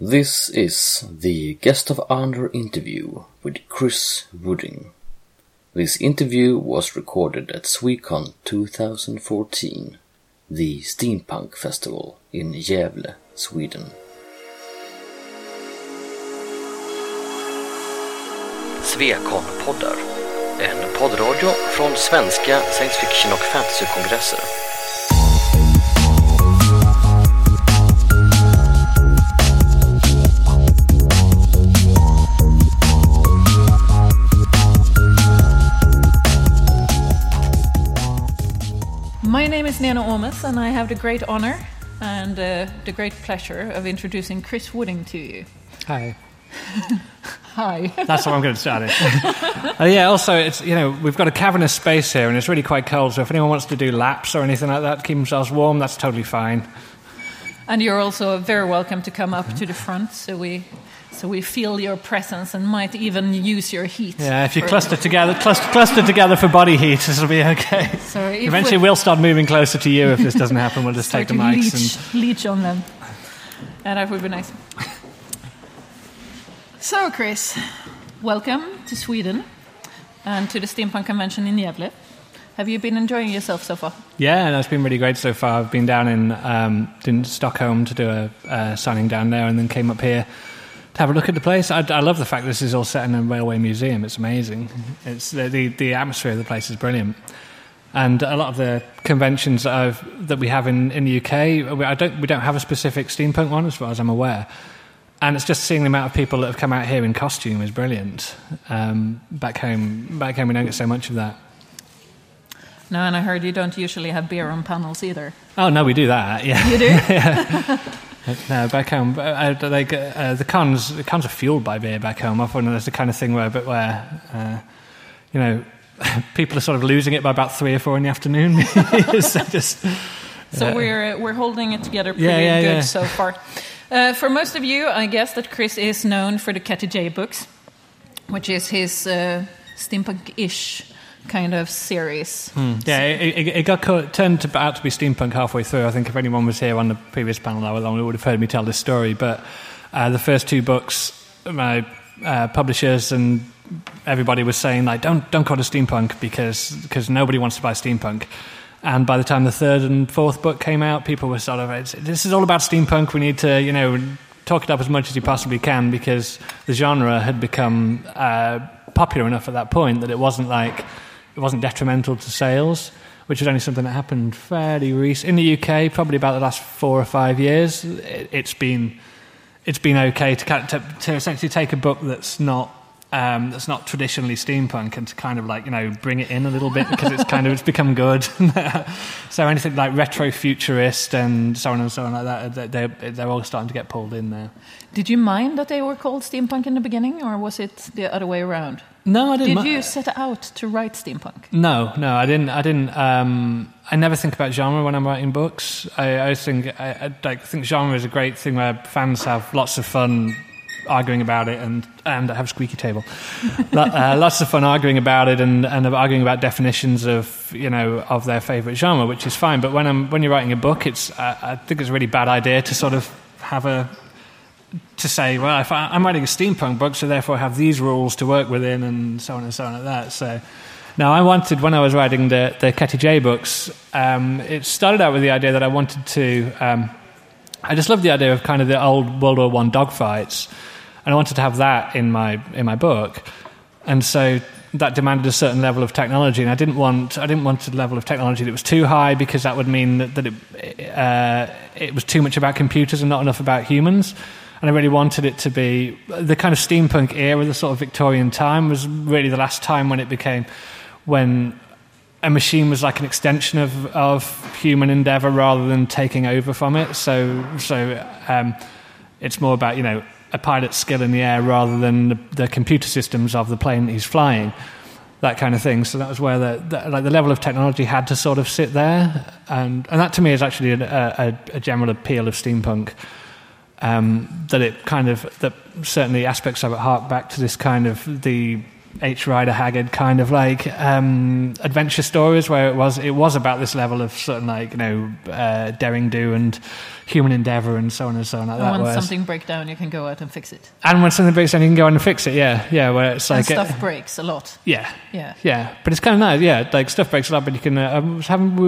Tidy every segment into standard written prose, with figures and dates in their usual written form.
This is the Guest of Honor interview with Chris Wooding. This interview was recorded at Swecon 2014, the Steampunk Festival in Gävle, Sweden. Sweconpoddar, en poddradio från svenska science fiction- och fantasykongresser. My name is Nina Ormus, and I have the great honor and the great pleasure of introducing Chris Wooding to you. Hi. Hi. That's what I'm going to start it. Also, it's, you know, we've got a cavernous space here, and it's really quite cold, so if anyone wants to do laps or anything like that to keep themselves warm, that's totally fine. And you're also very welcome to come up to the front, so we feel your presence and might even use your heat. Yeah, if you cluster together for body heat, this will be okay. Sorry, eventually we'll start moving closer to you if this doesn't happen. We'll just take the mics and leech on them. And that would be nice. So, Chris, welcome to Sweden and to the Steampunk Convention in Gävle. Have you been enjoying yourself so far? Yeah, no, it's been really great so far. I've been down in Stockholm to do a signing down there, and then came up here to have a look at the place. I love the fact this is all set in a railway museum. It's amazing. It's the atmosphere of the place is brilliant. And a lot of the conventions that we have in the UK, we don't have a specific steampunk one, as far as I'm aware. And it's just seeing the amount of people that have come out here in costume is brilliant. Back home, we don't get so much of that. No, and I heard you don't usually have beer on panels either. Oh, no, we do that, yeah. You do? Yeah. No, back home, the cons are fueled by beer back home. I find there's the kind of thing where people are sort of losing it by about 3 or 4 in the afternoon. We're holding it together pretty good so far. For most of you, I guess that Chris is known for the Ketty Jay books, which is his steampunk-ish kind of series. Yeah, it turned out to be steampunk halfway through. I think if anyone was here on the previous panel hour long, they would have heard me tell this story, but the first 2 books, my publishers and everybody was saying, like, don't call it steampunk because nobody wants to buy steampunk. And by the time the 3rd and 4th book came out, people were sort of, this is all about steampunk, we need to, you know, talk it up as much as you possibly can, because the genre had become popular enough at that point that it wasn't detrimental to sales, which is only something that happened fairly recently. In the UK, probably about the last 4 or 5 years, it's been okay to essentially take a book that's not traditionally steampunk and to kind of, like, you know, bring it in a little bit because it's become good. So anything like retro-futurist and so on like that, they're all starting to get pulled in there. Did you mind that they were called steampunk in the beginning, or was it the other way around? No, I didn't. Did you set out to write steampunk? No, I didn't. I never think about genre when I'm writing books. I think genre is a great thing where fans have lots of fun arguing about it, and I have a squeaky table. Lots of fun arguing about it and arguing about definitions of, you know, of their favourite genre, which is fine. But when you're writing a book, I think it's a really bad idea to sort of say, well, if I'm writing a steampunk book, so therefore I have these rules to work within, and so on like that. So, now I wanted, when I was writing the Ketty Jay books, it started out with the idea that I wanted to, I just loved the idea of kind of the old World War I dogfights, and I wanted to have that in my book, and so that demanded a certain level of technology, and I didn't want a level of technology that was too high, because that would mean that it was too much about computers and not enough about humans. And I really wanted it to be the kind of steampunk era, the sort of Victorian time, was really the last time when a machine was like an extension of human endeavour rather than taking over from it. So it's more about, you know, a pilot's skill in the air rather than the computer systems of the plane he's flying, that kind of thing. So that was where the level of technology had to sort of sit there, and that to me is actually a general appeal of steampunk. That certainly aspects of it hark back to this kind of the H. Rider Haggard kind of like adventure stories, where it was about this level of sort of like, you know, daring do and human endeavour and so on and so on. Like, and that when something breaks down, you can go out and fix it. And when something breaks down, you can go out and fix it. Yeah, yeah. Where it's like, and stuff breaks a lot. Yeah, yeah, yeah. But it's kind of nice. Yeah, like stuff breaks a lot, but you can.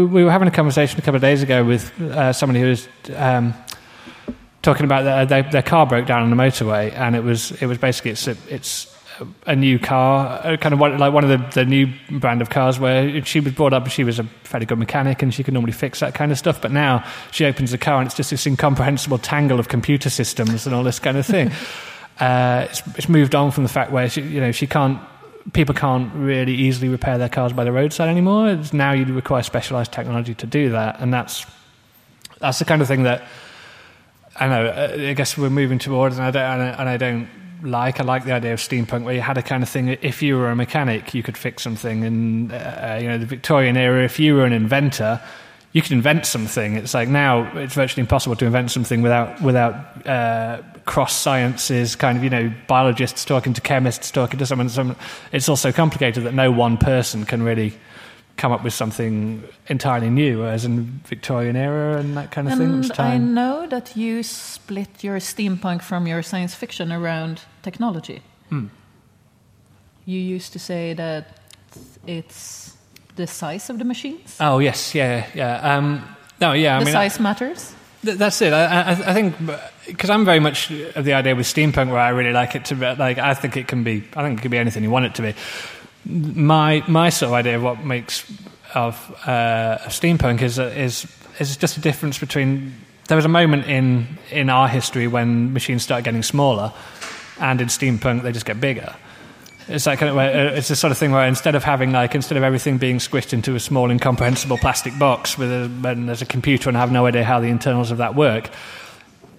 We were having a conversation a couple of days ago with somebody who was. Talking about their car broke down on the motorway, and it was basically it's a new car, kind of like one of the new brand of cars, where she was brought up and she was a fairly good mechanic and she could normally fix that kind of stuff, but now she opens the car and it's just this incomprehensible tangle of computer systems and all this kind of thing. It's moved on from the fact where people can't really easily repair their cars by the roadside anymore. It's now you require specialised technology to do that, and that's the kind of thing that I know. I guess we're moving towards, I like the idea of steampunk, where you had a kind of thing. If you were a mechanic, you could fix something, and the Victorian era, if you were an inventor, you could invent something. It's like now it's virtually impossible to invent something without cross sciences, kind of, you know, biologists talking to chemists, talking to someone. It's all so complicated that no one person can really come up with something entirely new, as in Victorian era and that kind of thing. And I know that you split your steampunk from your science fiction around technology. Mm. You used to say that it's the size of the machines. Oh yes, yeah, yeah. Size matters. That's it. I think, because I'm very much of the idea with steampunk, where I really like it to be, like, I think it can be anything you want it to be. My sort of idea of what makes of steampunk is just a difference between. There was a moment in our history when machines started getting smaller, and in steampunk they just get bigger. It's like it's the sort of thing where instead of everything being squished into a small incomprehensible plastic box and there's a computer and I have no idea how the internals of that work,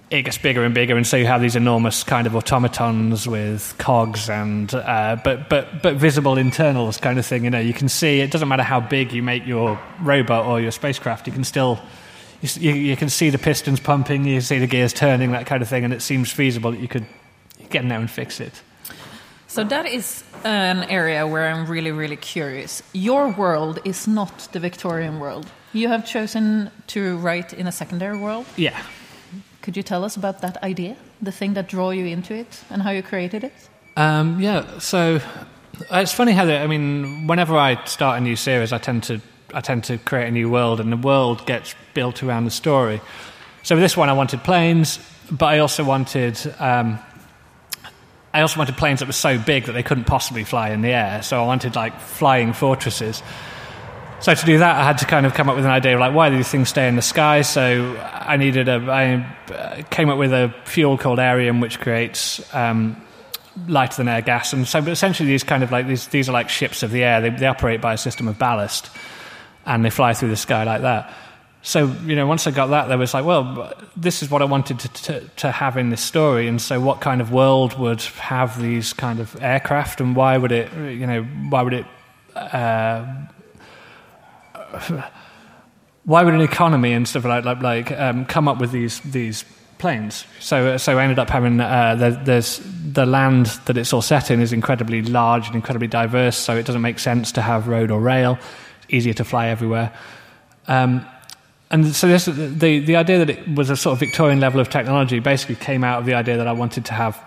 it gets bigger and bigger, and so you have these enormous kind of automatons with cogs and but visible internals kind of thing. You know, you can see, it doesn't matter how big you make your robot or your spacecraft, you can still you can see the pistons pumping, you see the gears turning, that kind of thing, and it seems feasible that you could get in there and fix it. So that is an area where I'm really, really curious. Your world is not the Victorian world. You have chosen to write in a secondary world. Yeah. Could you tell us about that idea, the thing that drew you into it, and how you created it? So it's funny how whenever I start a new series, I tend to create a new world, and the world gets built around the story. So with this one, I wanted planes, but I also wanted planes that were so big that they couldn't possibly fly in the air. So I wanted like flying fortresses. So to do that, I had to kind of come up with an idea of like, why do these things stay in the sky? So I came up with a fuel called Aerium, which creates lighter than air gas. And so essentially these kind of like, these are like ships of the air. They operate by a system of ballast, and they fly through the sky like that. So, you know, once I got that, there was like, well, this is what I wanted to have in this story. And so what kind of world would have these kind of aircraft, and why would an economy and stuff like come up with these planes? So I ended up having the land that it's all set in is incredibly large and incredibly diverse, so it doesn't make sense to have road or rail. It's easier to fly everywhere. And so this, the idea that it was a sort of Victorian level of technology basically came out of the idea that I wanted to have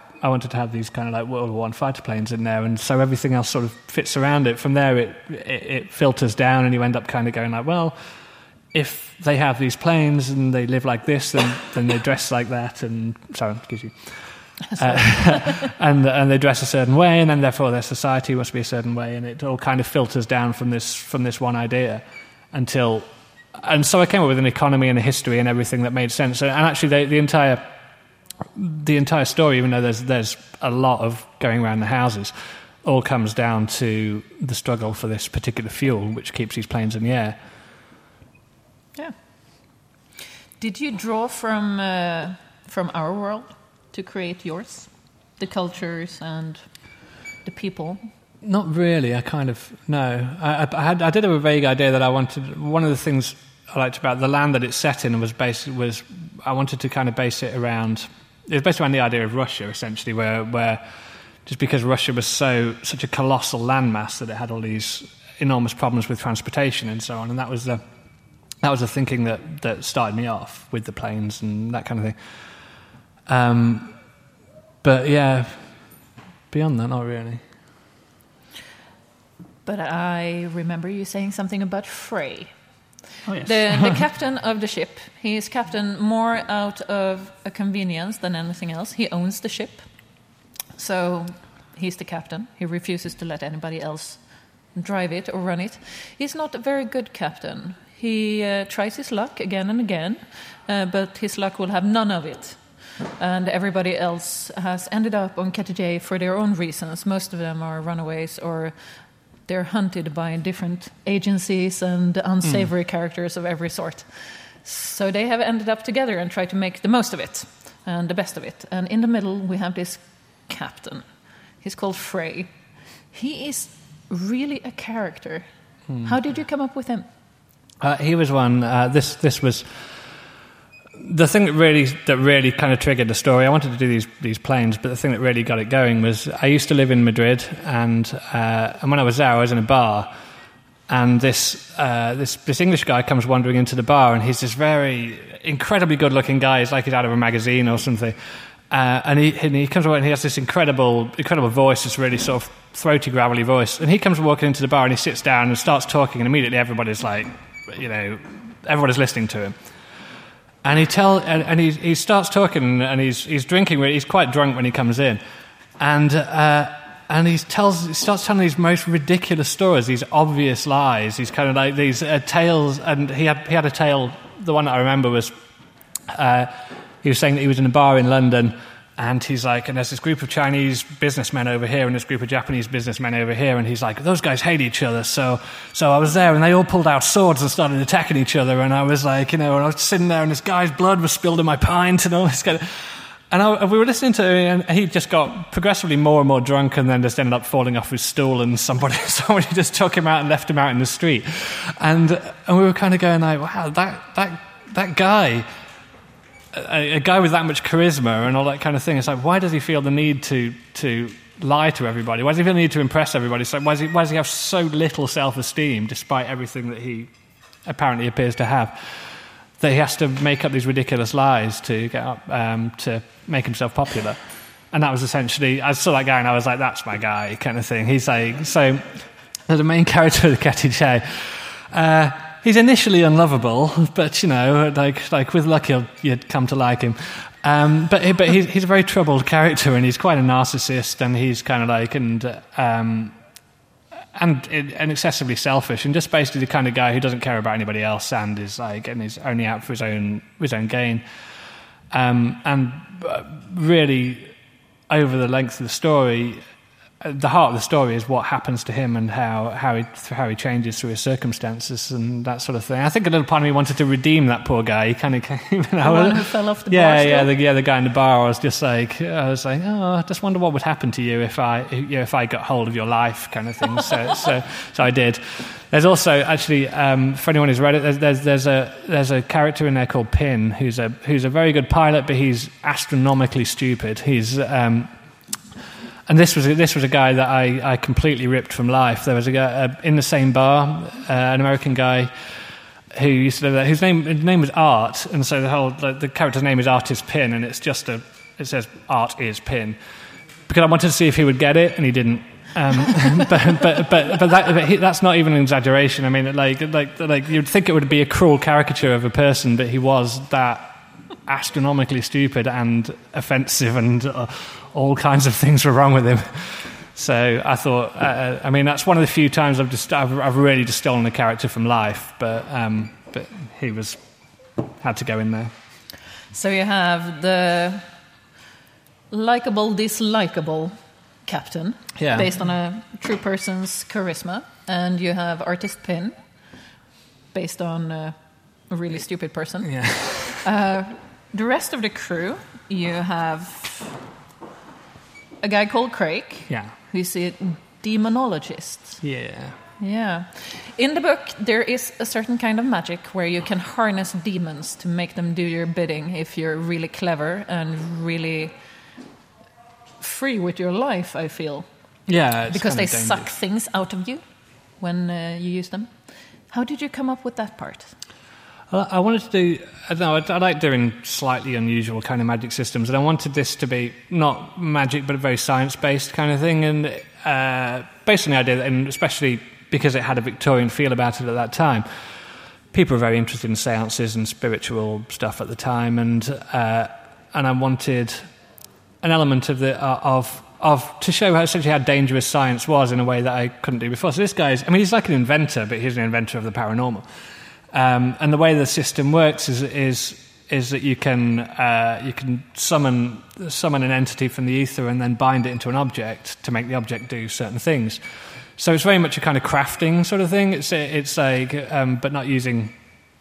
these kind of like World War I fighter planes in there, and so everything else sort of fits around it. From there, it filters down, and you end up kind of going like, well, if they have these planes and they live like this, then they dress like that, and sorry, excuse you, and they dress a certain way, and then therefore their society must be a certain way, and it all kind of filters down from this one idea until, and so I came up with an economy and a history and everything that made sense, and actually the entire story, even though there's a lot of going around the houses, all comes down to the struggle for this particular fuel, which keeps these planes in the air. Yeah. Did you draw from our world to create yours, the cultures and the people? Not really. No. I did have a vague idea that I wanted. One of the things I liked about the land that it's set in was I wanted to kind of base it around. It was based around the idea of Russia, essentially, where just because Russia was such a colossal landmass that it had all these enormous problems with transportation and so on. And that was the thinking that started me off with the planes and that kind of thing. But yeah, beyond that, not really. But I remember you saying something about Frey. Oh, yes. The captain of the ship. He is captain more out of a convenience than anything else. He owns the ship. So he's the captain. He refuses to let anybody else drive it or run it. He's not a very good captain. He tries his luck again and again, but his luck will have none of it. And everybody else has ended up on Ketty Jay for their own reasons. Most of them are runaways or they're hunted by different agencies and unsavory characters of every sort. So they have ended up together and try to make the most of it and the best of it. And in the middle, we have this captain. He's called Frey. He is really a character. Mm. How did you come up with him? He was one. This was the thing that really kind of triggered the story. I wanted to do these planes, but the thing that really got it going was I used to live in Madrid, and when I was there, I was in a bar, and this English guy comes wandering into the bar, and he's this very incredibly good-looking guy. He's like he's out of a magazine or something, and he comes over and he has this incredible voice, this really sort of throaty, gravelly voice, and he comes walking into the bar and he sits down and starts talking, and immediately everybody's like, you know, everybody's listening to him. And he starts talking, and he's drinking. He's quite drunk when he comes in, and he starts telling these most ridiculous stories, these obvious lies, these kind of like these tales. And he had a tale. The one that I remember was he was saying that he was in a bar in London, and he's like, and there's this group of Chinese businessmen over here, and this group of Japanese businessmen over here, and he's like, those guys hate each other. So I was there, and they all pulled out swords and started attacking each other, and I was like, you know, and I was sitting there, and this guy's blood was spilled in my pint, and all this kind of. And we were listening to him, and he just got progressively more and more drunk, and then just ended up falling off his stool, and somebody just took him out and left him out in the street, and we were kind of going like, wow, that guy. A guy with that much charisma and all that kind of thing. It's like, why does he feel the need to lie to everybody? Why does he feel the need to impress everybody? It's like, why does he have so little self-esteem, despite everything that he apparently appears to have, that he has to make up these ridiculous lies to get up to make himself popular? And that was essentially, I saw that guy and I was like, that's my guy, kind of thing. He's like, so the main character of the Ketty Jay. He's initially unlovable, but, you know, like with luck, you'd come to like him. But he's a very troubled character, and he's quite a narcissist, and he's kind of like and excessively selfish, and just basically the kind of guy who doesn't care about anybody else, and is like, and is only out for his own gain. And really, over the length of the story, the heart of the story is what happens to him and how he changes through his circumstances and that sort of thing. I think a little part of me wanted to redeem that poor guy. He kind of came out. The one who fell off the bar. The guy in the bar. I was like, oh, I just wonder what would happen to you if I got hold of your life, kind of thing. So I did. There's also actually for anyone who's read it, there's a character in there called Pinn, who's a very good pilot, but he's astronomically stupid. He's and this was a guy that I completely ripped from life. There was a guy in the same bar, an American guy who used to live there. His name was Art, and so the character's name is Artis Pinn, and it says Art is Pinn, because I wanted to see if he would get it, and he didn't. That's not even an exaggeration. I mean, like you'd think it would be a cruel caricature of a person, but he was that astronomically stupid and offensive, and all kinds of things were wrong with him. So I thought, I mean, that's one of the few times I've really just stolen a character from life, but he had to go in there. So you have the likable, dislikable captain, based on a true person's charisma, and you have Artist Pinn, based on a really stupid person. Yeah. The rest of the crew, you have a guy called Craig, who's a demonologist. Yeah. In the book, there is a certain kind of magic where you can harness demons to make them do your bidding if you're really clever and really free with your life, I feel. Yeah, because they suck things out of you when you use them. How did you come up with that part? I wanted to do... I like doing slightly unusual kind of magic systems, and I wanted this to be not magic, but a very science-based kind of thing, and based on the idea that, and especially because it had a Victorian feel about it at that time, people were very interested in seances and spiritual stuff at the time, and I wanted an element of the to show how essentially how dangerous science was in a way that I couldn't do before. So this guy's... I mean, he's like an inventor, but he's an inventor of the paranormal. And the way the system works is that you can summon an entity from the ether and then bind it into an object to make the object do certain things. So it's very much a kind of crafting sort of thing. It's like, but not using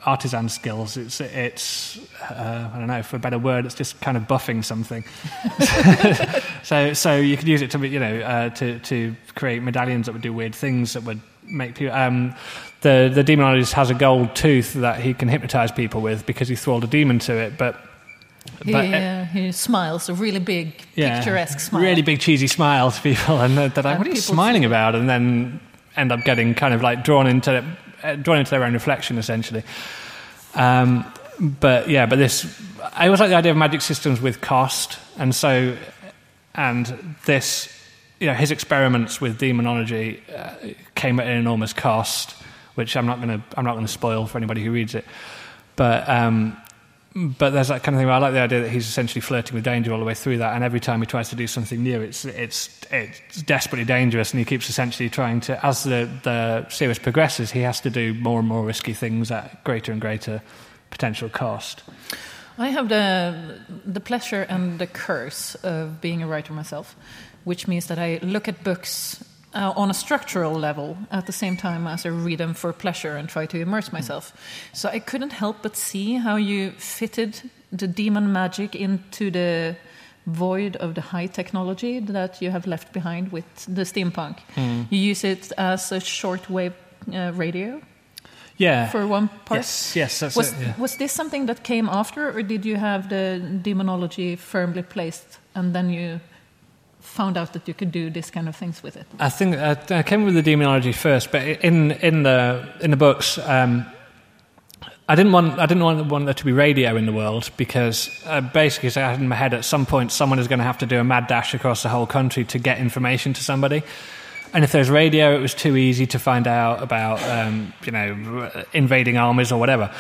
artisan skills. It's I don't know, for a better word, it's just kind of buffing something. so you could use it to to create medallions that would do weird things that would make people... The demonologist has a gold tooth that he can hypnotize people with because he thralled a demon to it, but he smiles a really big, picturesque smile, really big cheesy smile to people, and they're like, "What are you smiling about?" And then end up getting kind of like drawn into their own reflection, essentially. But this, I always like the idea of magic systems with cost, and this, his experiments with demonology came at an enormous cost, which I'm not going to spoil for anybody who reads it. But there's that kind of thing where I like the idea that he's essentially flirting with danger all the way through that, and every time he tries to do something new, it's desperately dangerous, and he keeps essentially trying to, as the series progresses, he has to do more and more risky things at greater and greater potential cost. I have the pleasure and the curse of being a writer myself, which means that I look at books on a structural level at the same time as I read them for pleasure and try to immerse myself. So I couldn't help but see how you fitted the demon magic into the void of the high technology that you have left behind with the steampunk. You use it as a shortwave radio. Yeah. For one part? Yes, that's it. Yeah. Was this something that came after, or did you have the demonology firmly placed and then you found out that you could do this kind of things with it? I think I came with the demonology first, but in the books, I didn't want there to be radio in the world, because basically I had in my head at some point someone is going to have to do a mad dash across the whole country to get information to somebody, and if there's radio, it was too easy to find out about invading armies or whatever.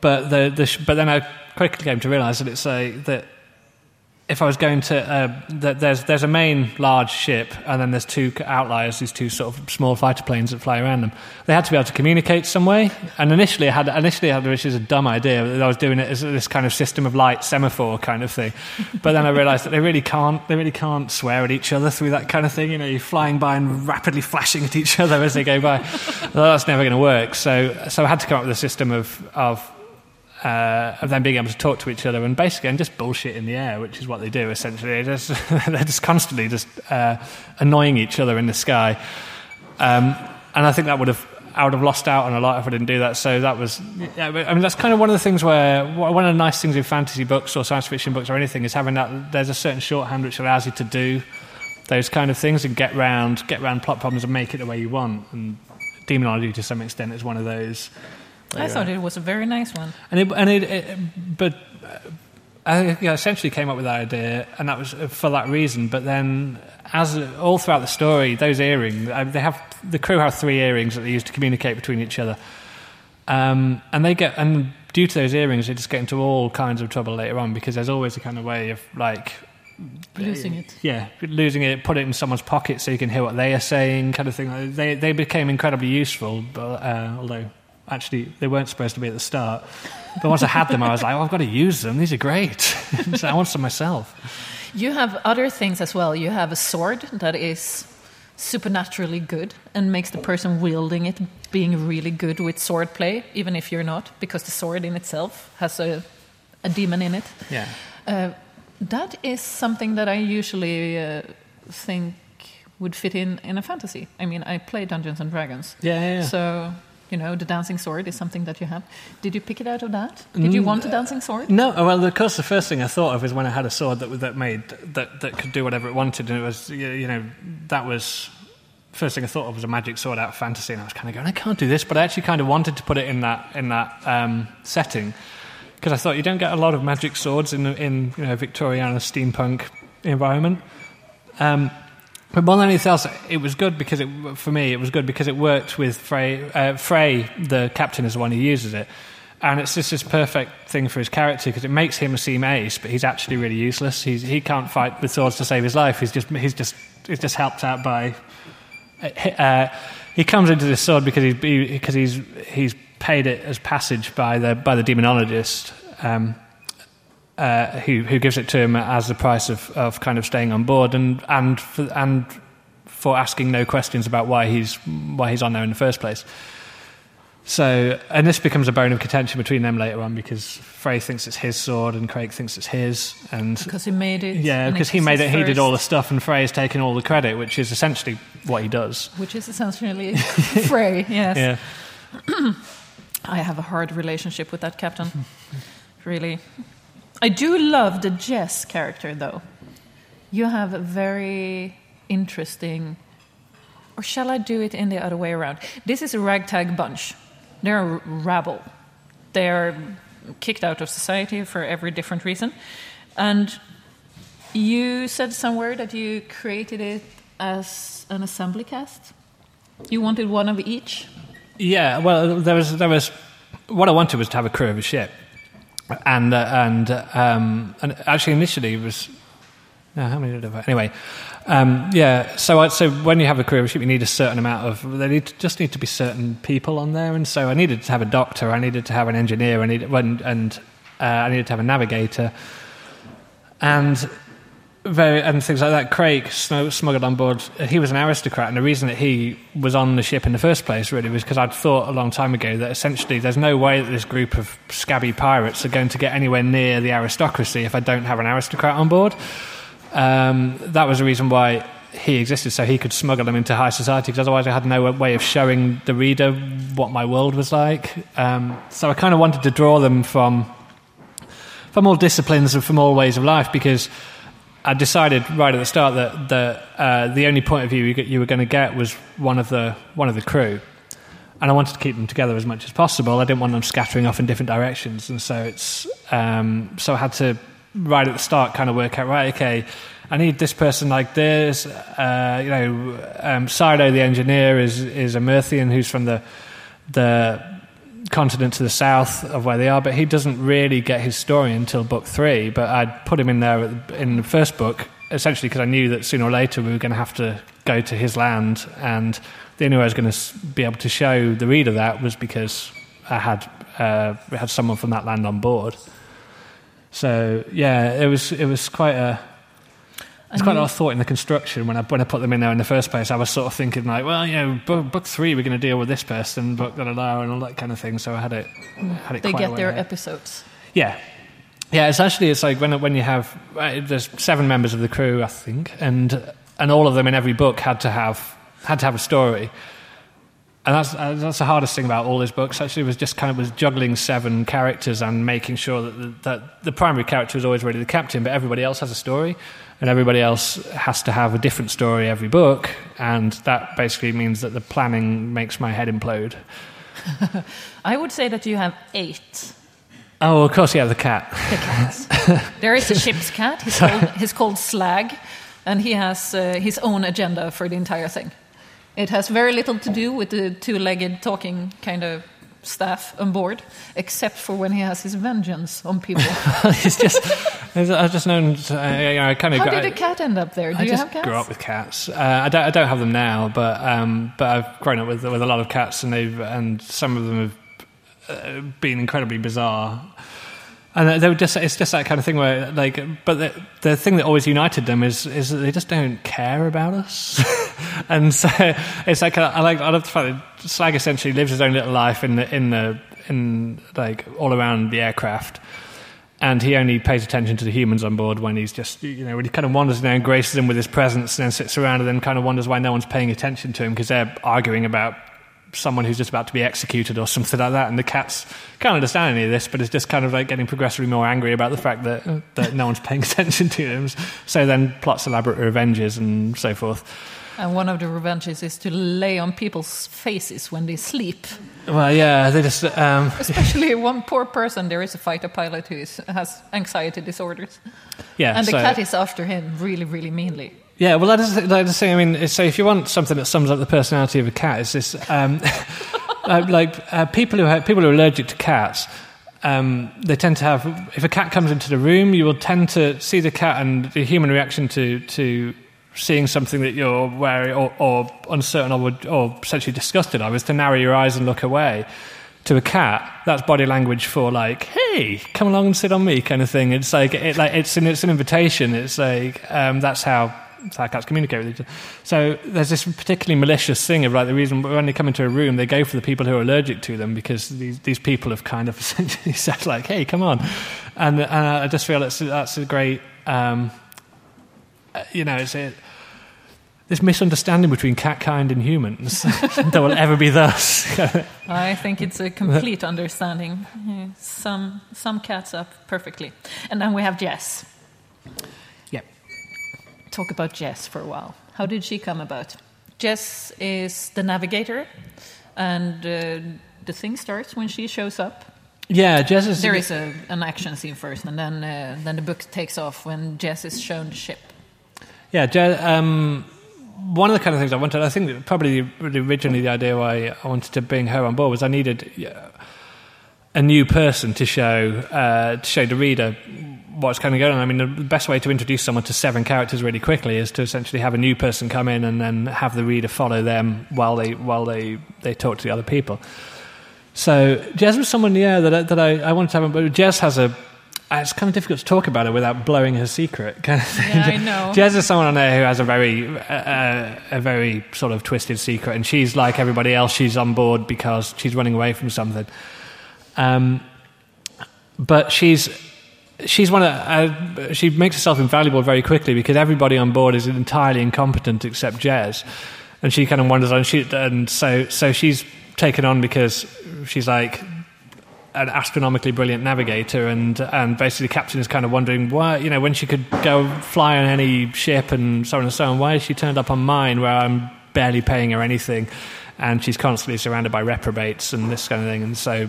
But then I quickly came to realise that that. If I was going to, there's a main large ship, and then there's two outliers, these two sort of small fighter planes that fly around them. They had to be able to communicate some way. And initially I had which is a dumb idea, that I was doing it as this kind of system of light semaphore kind of thing. But then I realised that they really can't swear at each other through that kind of thing. You're flying by and rapidly flashing at each other as they go by. Well, that's never going to work. So I had to come up with a system of them being able to talk to each other and just bullshit in the air, which is what they do, essentially. They're just constantly annoying each other in the sky. And I think I would have lost out on a lot if I didn't do that. So that was... that's kind of one of the things where... One of the nice things in fantasy books or science fiction books or anything is having that... There's a certain shorthand which allows you to do those kind of things and get round plot problems and make it the way you want. And demonology, to some extent, is one of those... I thought it was a very nice one, I essentially came up with that idea, and that was for that reason. But then, as all throughout the story, those earrings, the crew have three earrings that they use to communicate between each other, and due to those earrings, they just get into all kinds of trouble later on, because there's always a kind of way of like losing it. Yeah, losing it, put it in someone's pocket so you can hear what they are saying, kind of thing. They became incredibly useful, but although. Actually, they weren't supposed to be at the start. But once I had them, I was like, I've got to use them. These are great. So I want some myself. You have other things as well. You have a sword that is supernaturally good and makes the person wielding it being really good with swordplay, even if you're not, because the sword in itself has a demon in it. Yeah. That is something that I usually think would fit in a fantasy. I mean, I play Dungeons & Dragons. Yeah. So... you know, the dancing sword is something that you have. Did you pick it out of that? Did you want a dancing sword? No. Well, of course, the first thing I thought of is when I had a sword that could do whatever it wanted, and it was, you know, that was first thing I thought of was a magic sword out of fantasy, and I was kind of going, I can't do this, but I actually kind of wanted to put it in that setting, because I thought you don't get a lot of magic swords in you know, Victorian steampunk environment. But more than anything else, it was good because it worked with Frey. Frey, the captain, is the one who uses it, and it's just this perfect thing for his character because it makes him seem ace, but he's actually really useless. He can't fight with swords to save his life. He's just helped out by. He comes into this sword because he's paid it as passage by the demonologist, who gives it to him as the price of kind of staying on board and for asking no questions about why he's on there in the first place. So, and this becomes a bone of contention between them later on because Frey thinks it's his sword and Craig thinks it's his, and because he made it. Yeah, because he made it. First. He did all the stuff, and Frey's taking all the credit, which is essentially what he does. Which is essentially Frey. Yes. Yeah. I have a hard relationship with that captain. Really. I do love the Jez character, though. You have a very interesting... Or shall I do it in the other way around? This is a ragtag bunch. They're a rabble. They're kicked out of society for every different reason. And you said somewhere that you created it as an assembly cast? You wanted one of each? Yeah, well, there was what I wanted was to have a crew of a ship. And actually initially it was how many did I have? Anyway, so when you have a career ship, you need a certain amount of there need to be certain people on there, and so I needed to have a doctor, I needed to have an engineer, I needed to have a navigator, and things like that. Craig smuggled on board. He was an aristocrat, and the reason that he was on the ship in the first place really was because I'd thought a long time ago that essentially there's no way that this group of scabby pirates are going to get anywhere near the aristocracy if I don't have an aristocrat on board. That was the reason why he existed, so he could smuggle them into high society, because otherwise I had no way of showing the reader what my world was like. So I kind of wanted to draw them from all disciplines and from all ways of life, because... I decided right at the start that the only point of view you were going to get was one of the crew, and I wanted to keep them together as much as possible. I didn't want them scattering off in different directions, and so it's so I had to right at the start kind of work out, right, okay, I need this person like this. Silo the engineer is a Mirthian who's from the continent to the south of where they are, but he doesn't really get his story until book 3, but I'd put him in there in the first book essentially because I knew that sooner or later we were going to have to go to his land, and the only way I was going to be able to show the reader that was because I had someone from that land on board. So yeah, it was quite a... There's quite a lot of thought in the construction when I put them in there in the first place. I was sort of thinking like, well, you know, book 3 we're going to deal with this person, book that and all that kind of thing. So I had it. They get their episodes. Yeah. It's like when you have there's 7 members of the crew, I think, and all of them in every book had to have a story. And that's the hardest thing about all these books, actually, was just kind of was juggling 7 characters and making sure that the primary character is always really the captain, but everybody else has a story, and everybody else has to have a different story every book, and that basically means that the planning makes my head implode. I would say that you have 8. Oh, of course, yeah, the cat. The cat. There is a ship's cat. He's called Slag, and he has his own agenda for the entire thing. It has very little to do with the 2-legged talking kind of staff on board, except for when he has his vengeance on people. How did a cat end up there? Do you have cats? Grew up with cats. I don't have them now, but I've grown up with a lot of cats, and some of them have been incredibly bizarre. And they were just—it's just that kind of thing where, like, but the thing that always united them is that they just don't care about us. And so it's like I love the fact that Slag essentially lives his own little life in like all around the aircraft, and he only pays attention to the humans on board when he's just, you know, when he kind of wanders in there and graces them with his presence, and then sits around and then kind of wonders why no one's paying attention to him because they're arguing about someone who's just about to be executed or something like that, and the cat's can't understand any of this, but it's just kind of like getting progressively more angry about the fact that no one's paying attention to him. So then plots elaborate revenges and so forth. And one of the revenges is to lay on people's faces when they sleep. Well, yeah, they just... especially one poor person. There is a fighter pilot who has anxiety disorders. Yeah, and the cat is after him really, really meanly. Yeah, well, that is the thing. I mean, so if you want something that sums up the personality of a cat, it's this... people who are allergic to cats... they tend to have... If a cat comes into the room, you will tend to see the cat and the human reaction to seeing something that you're wary or uncertain or essentially disgusted of is to narrow your eyes and look away. To a cat, that's body language for like, hey, come along and sit on me kind of thing. It's like it's an invitation. It's like that's how cats communicate with each other. So there's this particularly malicious thing of like the reason when they come into a room, they go for the people who are allergic to them because these people have kind of essentially said like, hey, come on. And I just feel that's a great... this misunderstanding between catkind and humans that will ever be thus. I think it's a complete understanding. Some cats up perfectly. And then we have Jess. Yep. Talk about Jess for a while. How did she come about? Jess is the navigator, and the thing starts when she shows up. Yeah, Jess is... There is an action scene first, and then the book takes off when Jess is shown the ship. Yeah, one of the kind of things I wanted, I think that probably originally the idea why I wanted to bring her on board was I needed a new person to show the reader what's kind of going on. I mean, the best way to introduce someone to 7 characters really quickly is to essentially have a new person come in and then have the reader follow them while they talk to the other people. So Jez was someone, that I wanted to have, but Jez has a... It's kind of difficult to talk about her without blowing her secret. Kind of thing. Yeah, I know. Jez is someone I know who has a very sort of twisted secret, and she's like everybody else. She's on board because she's running away from something. But she's one of... she makes herself invaluable very quickly because everybody on board is entirely incompetent except Jez, and she kind of wanders on. So she's taken on because she's like an astronomically brilliant navigator, and basically the captain is kind of wondering why, when she could go fly on any ship and so on, why has she turned up on mine where I'm barely paying her anything, and she's constantly surrounded by reprobates and this kind of thing. And so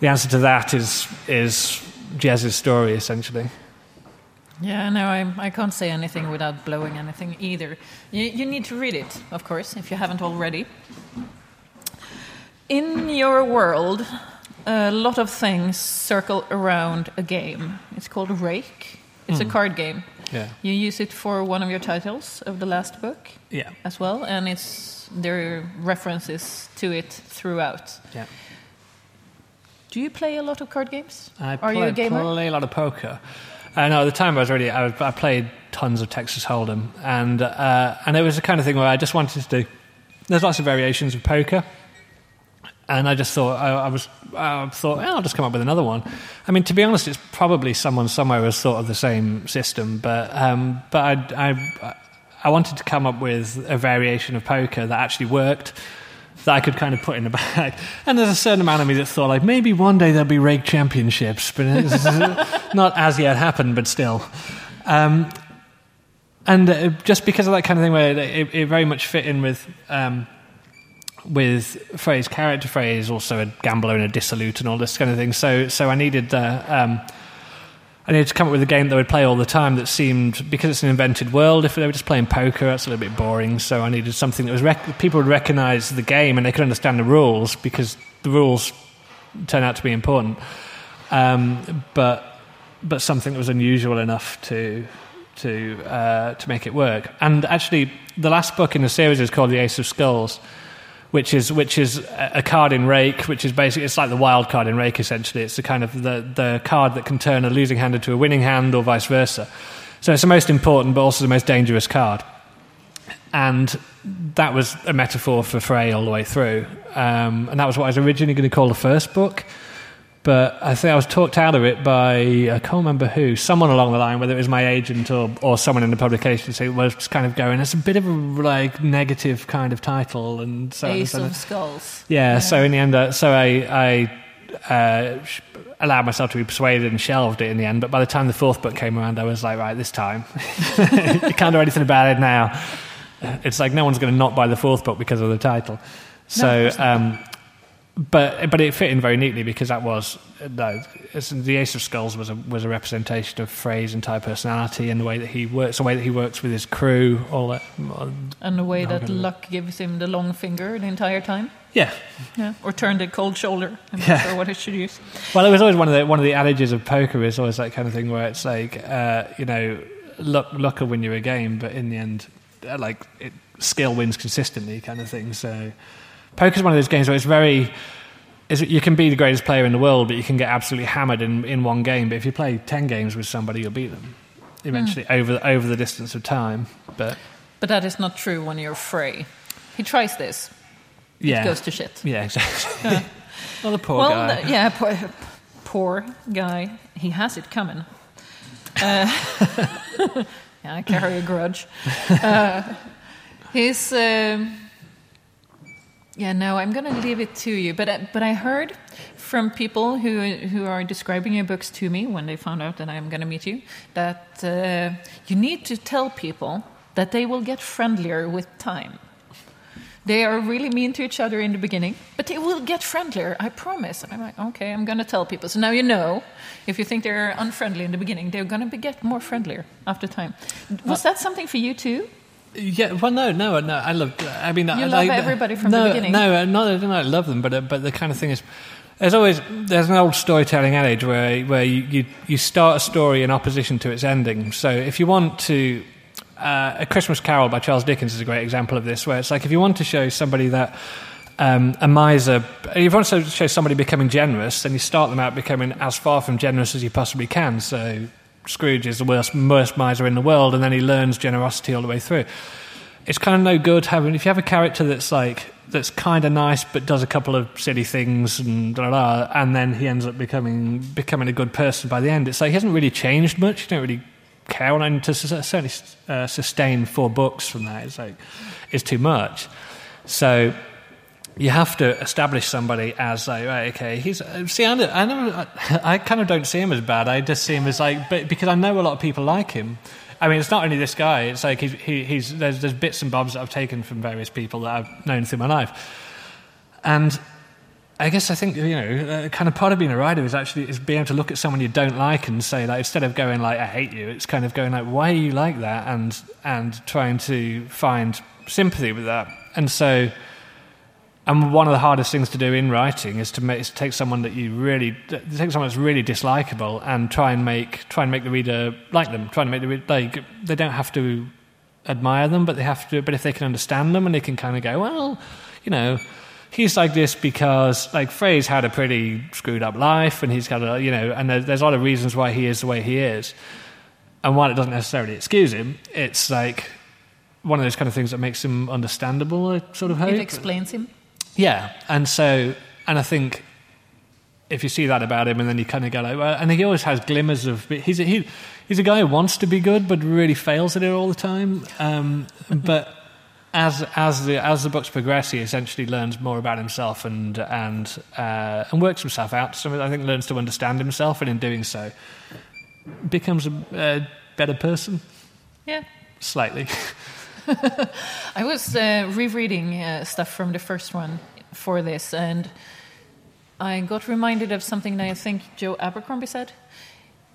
the answer to that is Jez's story, essentially. Yeah, no, I can't say anything without blowing anything either. You need to read it, of course, if you haven't already. In your world... a lot of things circle around a game. It's called Rake. It's a card game. Yeah. You use it for one of your titles of the last book. Yeah. As well, and there are references to it throughout. Yeah. Do you play a lot of card games? Are you a gamer? I play a lot of poker. No, at the time I played tons of Texas Hold'em, and it was the kind of thing where I just wanted to do. There's lots of variations of poker. And I just thought, I'll just come up with another one. I mean, to be honest, it's probably someone somewhere has thought of the same system, but I wanted to come up with a variation of poker that actually worked, that I could kind of put in the bag. And there's a certain amount of me that thought, like, maybe one day there'll be Rake championships, but it's not as yet happened, but still. And just because of that kind of thing, where it very much fit in with Frey's character. Frey is also a gambler and a dissolute and all this kind of thing. So I needed to come up with a game that I would play all the time that seemed, because it's an invented world, if they were just playing poker, that's a little bit boring. So I needed something that was people would recognise the game and they could understand the rules, because the rules turn out to be important. But something that was unusual enough to make it work. And actually, the last book in the series is called The Ace of Skulls, which is a card in Rake, which is basically, it's like the wild card in Rake, essentially. It's the kind of the card that can turn a losing hand into a winning hand, or vice versa. So it's the most important, but also the most dangerous card. And that was a metaphor for Frey all the way through. And that was what I was originally going to call the first book, But I think I was talked out of it by, I can't remember who, someone along the line, whether it was my agent or someone in the publication, so it was just kind of going, it's a bit of a like negative kind of title. And so Ace of Skulls. Yeah, so in the end, I allowed myself to be persuaded and shelved it in the end, but by the time the fourth book came around, I was like, right, this time. You can't do anything about it now. It's like no one's going to not buy the fourth book because of the title. So... But it fit in very neatly because that was the Ace of Skulls was a representation of Frey's entire personality and the way that he works, the way that he works with his crew, all that, and the way that luck gives him the long finger the entire time. Yeah, or turned a cold shoulder. I'm not sure what it should use. Well, it was always one of the adages of poker is always that kind of thing where it's like luck will win you a game, but in the end, skill wins consistently, kind of thing. So. Poker's one of those games where you can be the greatest player in the world, but you can get absolutely hammered in one game. But if you play 10 games with somebody, you'll beat them eventually over the distance of time. But that is not true when you're Frey. He tries this. It goes to shit. Yeah, exactly. Yeah. Well, the poor guy. Poor guy. He has it coming. I carry a grudge. He's... I'm going to leave it to you. But I heard from people who are describing your books to me when they found out that I'm going to meet you, that you need to tell people that they will get friendlier with time. They are really mean to each other in the beginning, but they will get friendlier, I promise. And I'm like, okay, I'm going to tell people. So now you know, if you think they're unfriendly in the beginning, they're going to get more friendlier after time. Was that something for you too? Yeah, well, no. I love. I mean, you love everybody from the beginning. No, not that I love them, but the kind of thing is, there's an old storytelling adage where you start a story in opposition to its ending. So if you want to, A Christmas Carol by Charles Dickens is a great example of this, where it's like if you want to show somebody that a miser, if you want to show somebody becoming generous, then you start them out becoming as far from generous as you possibly can. So. Scrooge is the worst miser in the world, and then he learns generosity all the way through. It's kind of no good having, if you have a character that's kind of nice but does a couple of silly things and blah, blah, and then he ends up becoming a good person by the end. It's like he hasn't really changed much. You don't really care, and to certainly sustain 4 books from that is too much. So. You have to establish somebody as I kind of don't see him as bad. I just see him as because I know a lot of people like him. I mean, it's not only this guy. It's like he's there's bits and bobs that I've taken from various people that I've known through my life, and I guess I think kind of part of being a writer is being able to look at someone you don't like and say instead of going I hate you, it's kind of going why are you like that, and trying to find sympathy with that, and so. And one of the hardest things to do in writing is to take someone that's really dislikable and try and make the reader like them. Try and make the reader, they don't have to admire them, but they have to. But if they can understand them and they can kind of go, well, he's like this because Frey's had a pretty screwed up life, and he's got and there's a lot of reasons why he is the way he is. And while it doesn't necessarily excuse him, it's like one of those kind of things that makes him understandable. I sort of hope it explains him. Yeah, and I think if you see that about him, and then you kind of go and he always has glimmers of. He's a guy who wants to be good, but really fails at it all the time. But as the books progress, he essentially learns more about himself and works himself out. So I think learns to understand himself, and in doing so, becomes a better person. Yeah, slightly. I was rereading stuff from the first one for this, and I got reminded of something that I think Joe Abercrombie said.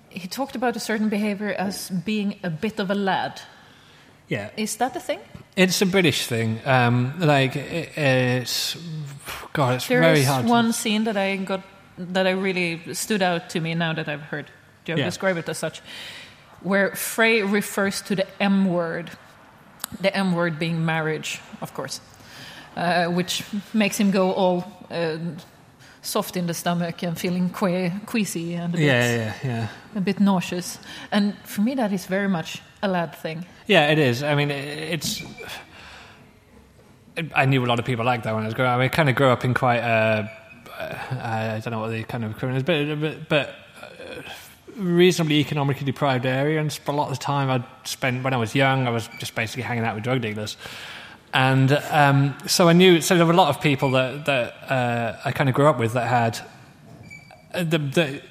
He talked about a certain behavior as being a bit of a lad. Yeah. Is that a thing? It's a British thing. It's very hard. There's one scene that I got that I really stood out to me now that I've heard Joe describe it as such, where Frey refers to the M word. The M word being marriage, of course, which makes him go all soft in the stomach and feeling queasy and a bit nauseous. And for me, that is very much a lad thing. Yeah, it is. I mean, I knew a lot of people like that when I was growing up. I kind of grew up in quite a I don't know what the kind of equivalent is, but reasonably economically deprived area. And a lot of the time I'd spent when I was young, I was just basically hanging out with drug dealers. And so I knew, so there were a lot of people that I kind of grew up with that had, essentially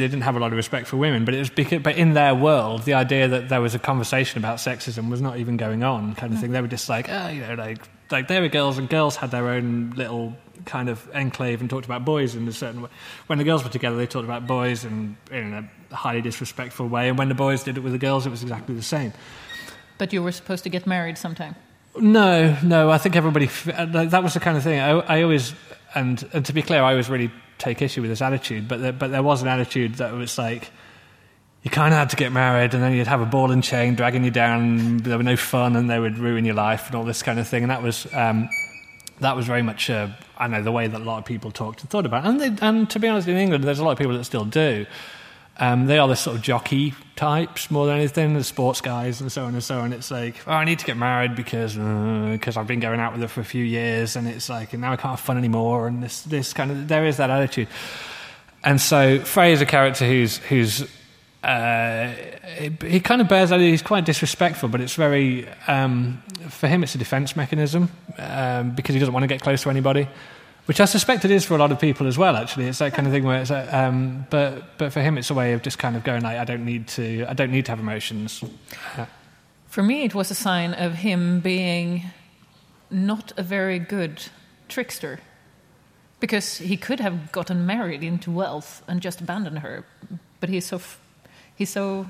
they didn't have a lot of respect for women, but it was because, but in their world, the idea that there was a conversation about sexism was not even going on, kind of thing. They were just like, oh, you know, like they were girls, and girls had their own little kind of enclave and talked about boys in a certain way. When the girls were together, they talked about boys in a highly disrespectful way, and when the boys did it with the girls, it was exactly the same. But you were supposed to get married sometime. No. I think everybody... That was the kind of thing. I always... And to be clear, I always really take issue with this attitude, but there was an attitude that was like, you kind of had to get married, and then you'd have a ball and chain dragging you down, there were no fun, and they would ruin your life, and all this kind of thing. And that was very much, I know, the way that a lot of people talked and thought about it. And to be honest, in England, there's a lot of people that still do. They are the sort of jockey types more than anything, the sports guys and so on and so on. It's like, oh, I need to get married because I've been going out with her for a few years, and it's like, and now I can't have fun anymore. And this kind of, there is that attitude. And so Frey is a character who's he kind of bears that. He's quite disrespectful, but it's very for him it's a defense mechanism because he doesn't want to get close to anybody. Which I suspect it is for a lot of people as well. Actually, it's that kind of thing where it's like, but for him, it's a way of just kind of going like, I don't need to have emotions. Yeah. For me, it was a sign of him being not a very good trickster, because he could have gotten married into wealth and just abandoned her, but he's so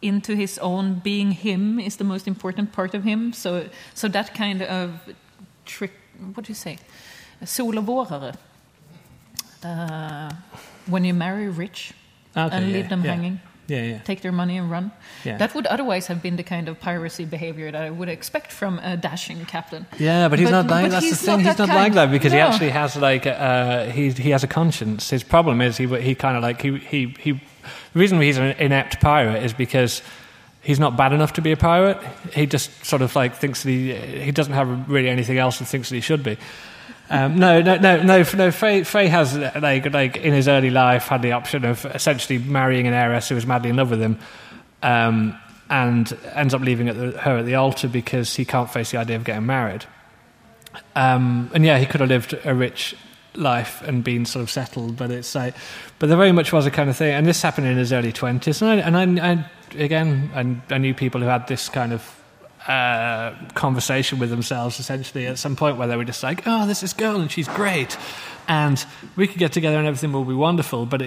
into his own being. Him is the most important part of him. So that kind of trick. What do you say? Solovårare. When you marry rich and leave them hanging, take their money and run. Yeah. That would otherwise have been the kind of piracy behavior that I would expect from a dashing captain. Yeah, but he's not like that. That's the thing. He's not like that because he actually has like he has a conscience. His problem is he the reason he's an inept pirate is because he's not bad enough to be a pirate. He just sort of like thinks that he doesn't have really anything else and thinks that he should be. No. Frey has like in his early life had the option of essentially marrying an heiress who was madly in love with him, and ends up leaving her at the altar because he can't face the idea of getting married. He could have lived a rich life and been sort of settled, but it's like, but there very much was a kind of thing, and this happened in his early 20s, and I knew people who had this kind of conversation with themselves essentially at some point where they were just like, oh, there's this girl and she's great and we could get together and everything will be wonderful, but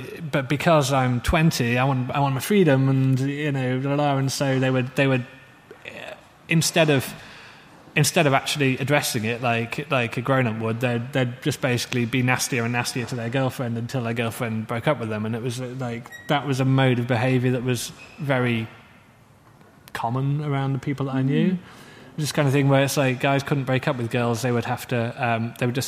because I'm 20 I want my freedom and you know blah, blah, and so they would instead of actually addressing it like a grown-up would, they'd just basically be nastier and nastier to their girlfriend until their girlfriend broke up with them. And it was like that was a mode of behaviour that was very common around the people that I knew. Mm-hmm. This kind of thing where it's like guys couldn't break up with girls; they would just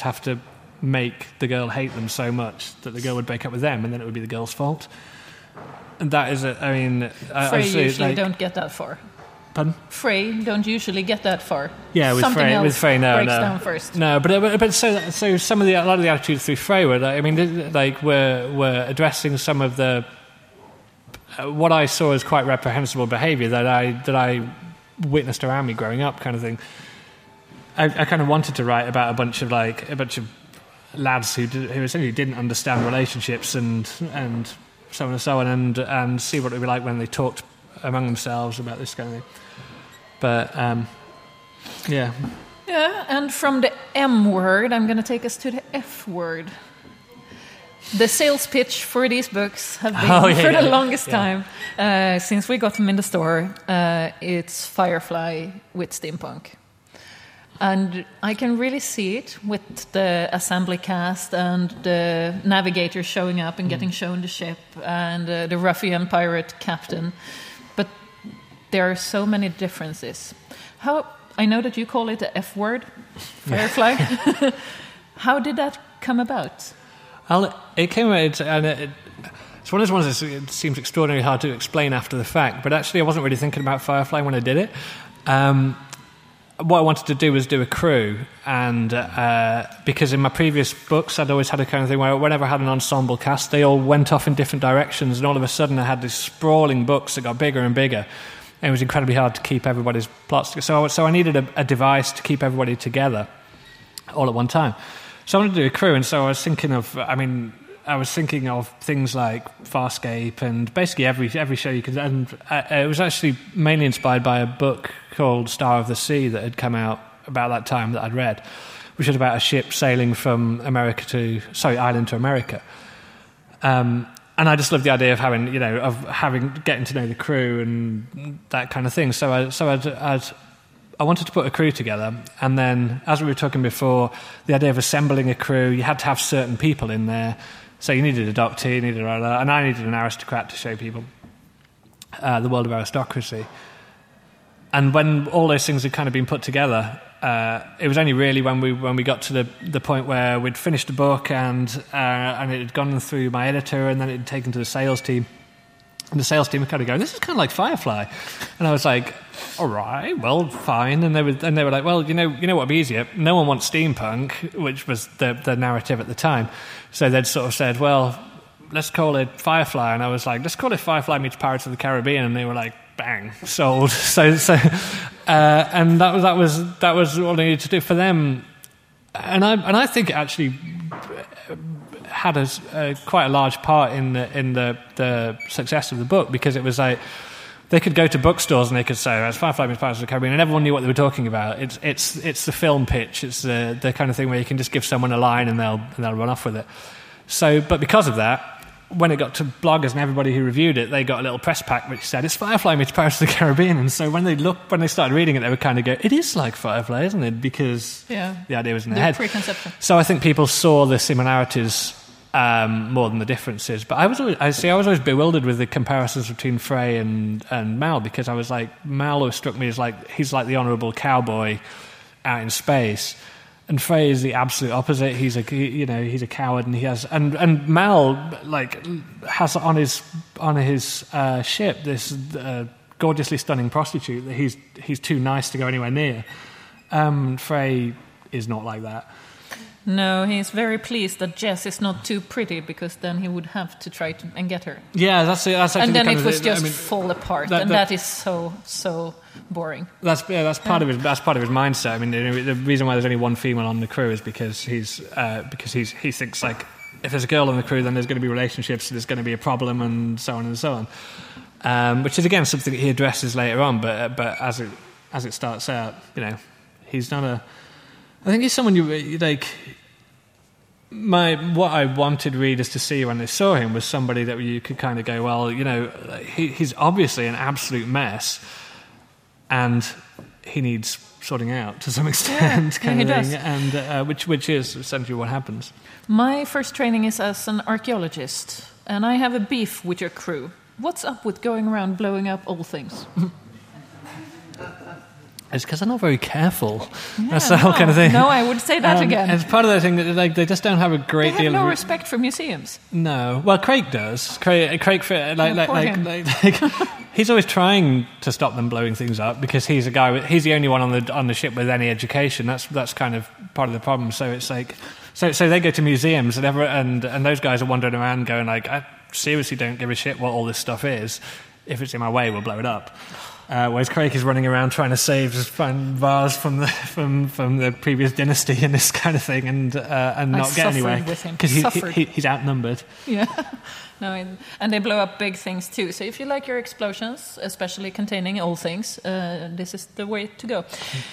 have to make the girl hate them so much that the girl would break up with them, and then it would be the girl's fault. And that is, Frey usually don't get that far. Pardon? Frey don't usually get that far. Yeah, Frey down first. No, but so some of a lot of the attitudes through Frey were we're addressing some of the. What I saw as quite reprehensible behaviour that I witnessed around me growing up, kind of thing. I kind of wanted to write about a bunch of lads who essentially didn't understand relationships and so on and so on, and see what it would be like when they talked among themselves about this kind of thing. But and from the M word, I'm going to take us to the F word. The sales pitch for these books have been for the longest time since we got them in the store. It's Firefly with steampunk, and I can really see it with the assembly cast and the navigator showing up and getting shown the ship and the ruffian pirate captain. But there are so many differences. How I know that you call it the F word, Firefly. How did that come about? It's one of those ones that seems extraordinarily hard to explain after the fact, but actually I wasn't really thinking about Firefly when I did it. what I wanted to do was do a crew, and because in my previous books I'd always had a kind of thing where whenever I had an ensemble cast they all went off in different directions, and all of a sudden I had these sprawling books that got bigger and bigger, and it was incredibly hard to keep everybody's plots together. So I needed a device to keep everybody together all at one time. So I wanted to do a crew, and so I was thinking of, I was thinking of things like Farscape and basically every show you could. And it was actually mainly inspired by a book called Star of the Sea that had come out about that time that I'd read, which was about a ship sailing from Ireland to America. And I just loved the idea of having, you know, of having getting to know the crew and that kind of thing. So I wanted to put a crew together, and then, as we were talking before, the idea of assembling a crew, you had to have certain people in there. So you needed a doctor, you needed a... And I needed an aristocrat to show people the world of aristocracy. And when all those things had kind of been put together, it was only really when we got to the point where we'd finished the book and it had gone through my editor, and then it had taken to the sales team. And the sales team were kind of going, "This is kind of like Firefly," and I was like, "All right, well, fine." And they were like, "Well, you know what'd be easier? No one wants steampunk," which was the narrative at the time. So they'd sort of said, "Well, let's call it Firefly," and I was like, "Let's call it Firefly meets Pirates of the Caribbean," and they were like, "Bang, sold." And that was all I needed to do for them. And I think it actually had quite a large part in the success of the book, because it was like they could go to bookstores and they could say, "It's Firefly meets Pirates of the Caribbean," and everyone knew what they were talking about. It's the film pitch. It's the kind of thing where you can just give someone a line and they'll run off with it. So, but because of that, when it got to bloggers and everybody who reviewed it, they got a little press pack which said, "It's Firefly meets Pirates of the Caribbean." And so when they started reading it, they would kind of go, "It is like Firefly, isn't it?" Because the idea was in their head. Preconception. So I think people saw the similarities more than the differences. But I was always bewildered with the comparisons between Frey and Mal, because I was like, Mal always struck me as like, he's like the honourable cowboy out in space. And Frey is the absolute opposite. He's a coward, and he has and Mal like has on his ship this gorgeously stunning prostitute that he's too nice to go anywhere near. Frey is not like that. No, he's very pleased that Jez is not too pretty, because then he would have to try to and get her. Yeah, that's actually. And then fall apart, and that is so boring. That's part of his mindset. I mean, the reason why there's only one female on the crew is because he thinks like if there's a girl on the crew, then there's going to be relationships, there's going to be a problem, and so on and so on. Which is again something that he addresses later on, but as it starts out, you know, he's not a. I think he's someone you like. What I wanted readers to see when they saw him was somebody that you could kind of go, well, you know, he's obviously an absolute mess, and he needs sorting out to some extent, kind of thing, and which is essentially what happens. My first training is as an archaeologist, and I have a beef with your crew. What's up with going around blowing up all things? It's because they're not very careful. Yeah, that's the whole kind of thing. No, I would say that again. It's part of the thing that they just don't have a great deal of... They have no respect for museums. No. Well, Craig does. Craig, he's always trying to stop them blowing things up, because he's a guy. He's the only one on the ship with any education. That's kind of part of the problem. So it's like... So they go to museums and those guys are wandering around going like, I seriously don't give a shit what all this stuff is. If it's in my way, we'll blow it up. Whereas Craig is running around trying to save his vase from the previous dynasty and this kind of thing, and not get anywhere because he's outnumbered. Yeah, no, and they blow up big things too. So if you like your explosions, especially containing all things, this is the way to go.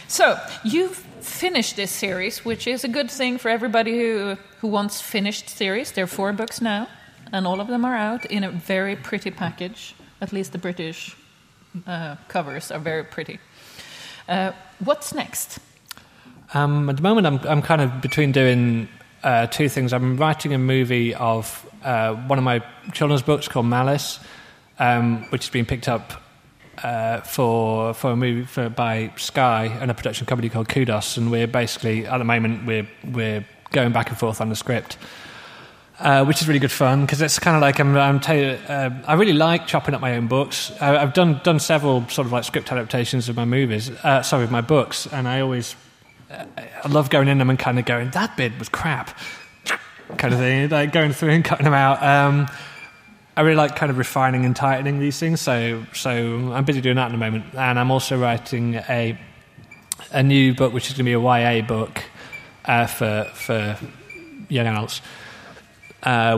So you've finished this series, which is a good thing for everybody who wants finished series. There are 4 books now, and all of them are out in a very pretty package. At least the British. Covers are very pretty. What's next? At the moment, I'm kind of between doing 2 things. I'm writing a movie of one of my children's books called Malice, which has been picked up for a movie by Sky and a production company called Kudos. And we're basically at the moment we're going back and forth on the script. which is really good fun because it's kind of like I really like chopping up my own books. I've done several sort of like script adaptations of my movies, of my books, and I always I love going in them and kind of going, that bit was crap, kind of thing, like going through and cutting them out. I really like kind of refining and tightening these things, so I'm busy doing that at the moment, and I'm also writing a new book which is going to be a YA book for young adults,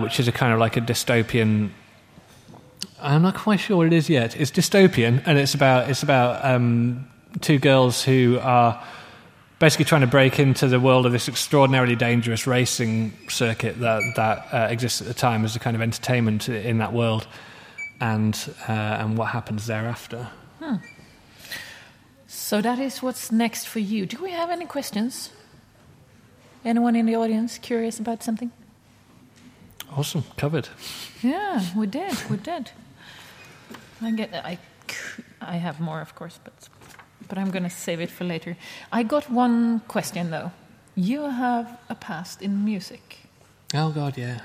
which is a kind of like a dystopian. I'm not quite sure what it is yet. It's dystopian, and it's about two girls who are basically trying to break into the world of this extraordinarily dangerous racing circuit that exists at the time as a kind of entertainment in that world, and what happens thereafter. Hmm. So that is what's next for you. Do we have any questions? Anyone in the audience curious about something? Awesome, covered. Yeah, we did. I have more, of course, but I'm going to save it for later. I got one question, though. You have a past in music. Oh, God, yeah.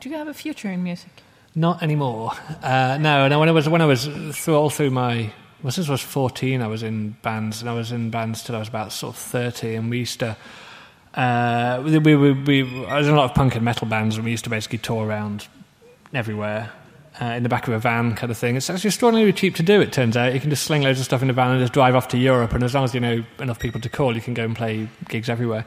Do you have a future in music? Not anymore. No, since I was 14, I was in bands, and I was in bands till I was about sort of 30, and we used to... I was in a lot of punk and metal bands, and we used to basically tour around everywhere in the back of a van, kind of thing. It's actually extraordinarily cheap to do, it turns out. You can just sling loads of stuff in a van and just drive off to Europe, and as long as you know enough people to call, you can go and play gigs everywhere.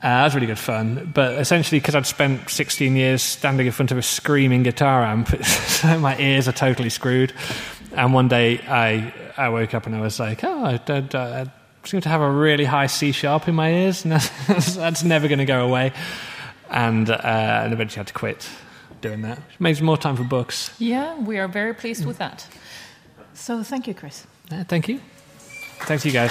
That was really good fun. But essentially, because I'd spent 16 years standing in front of a screaming guitar amp, so my ears are totally screwed. And one day I woke up and I was like, I seem to have a really high C-sharp in my ears, and that's never going to go away. And eventually had to quit doing that. It makes more time for books. Yeah, we are very pleased with that. So thank you, Chris. Thank you. Thanks, you guys.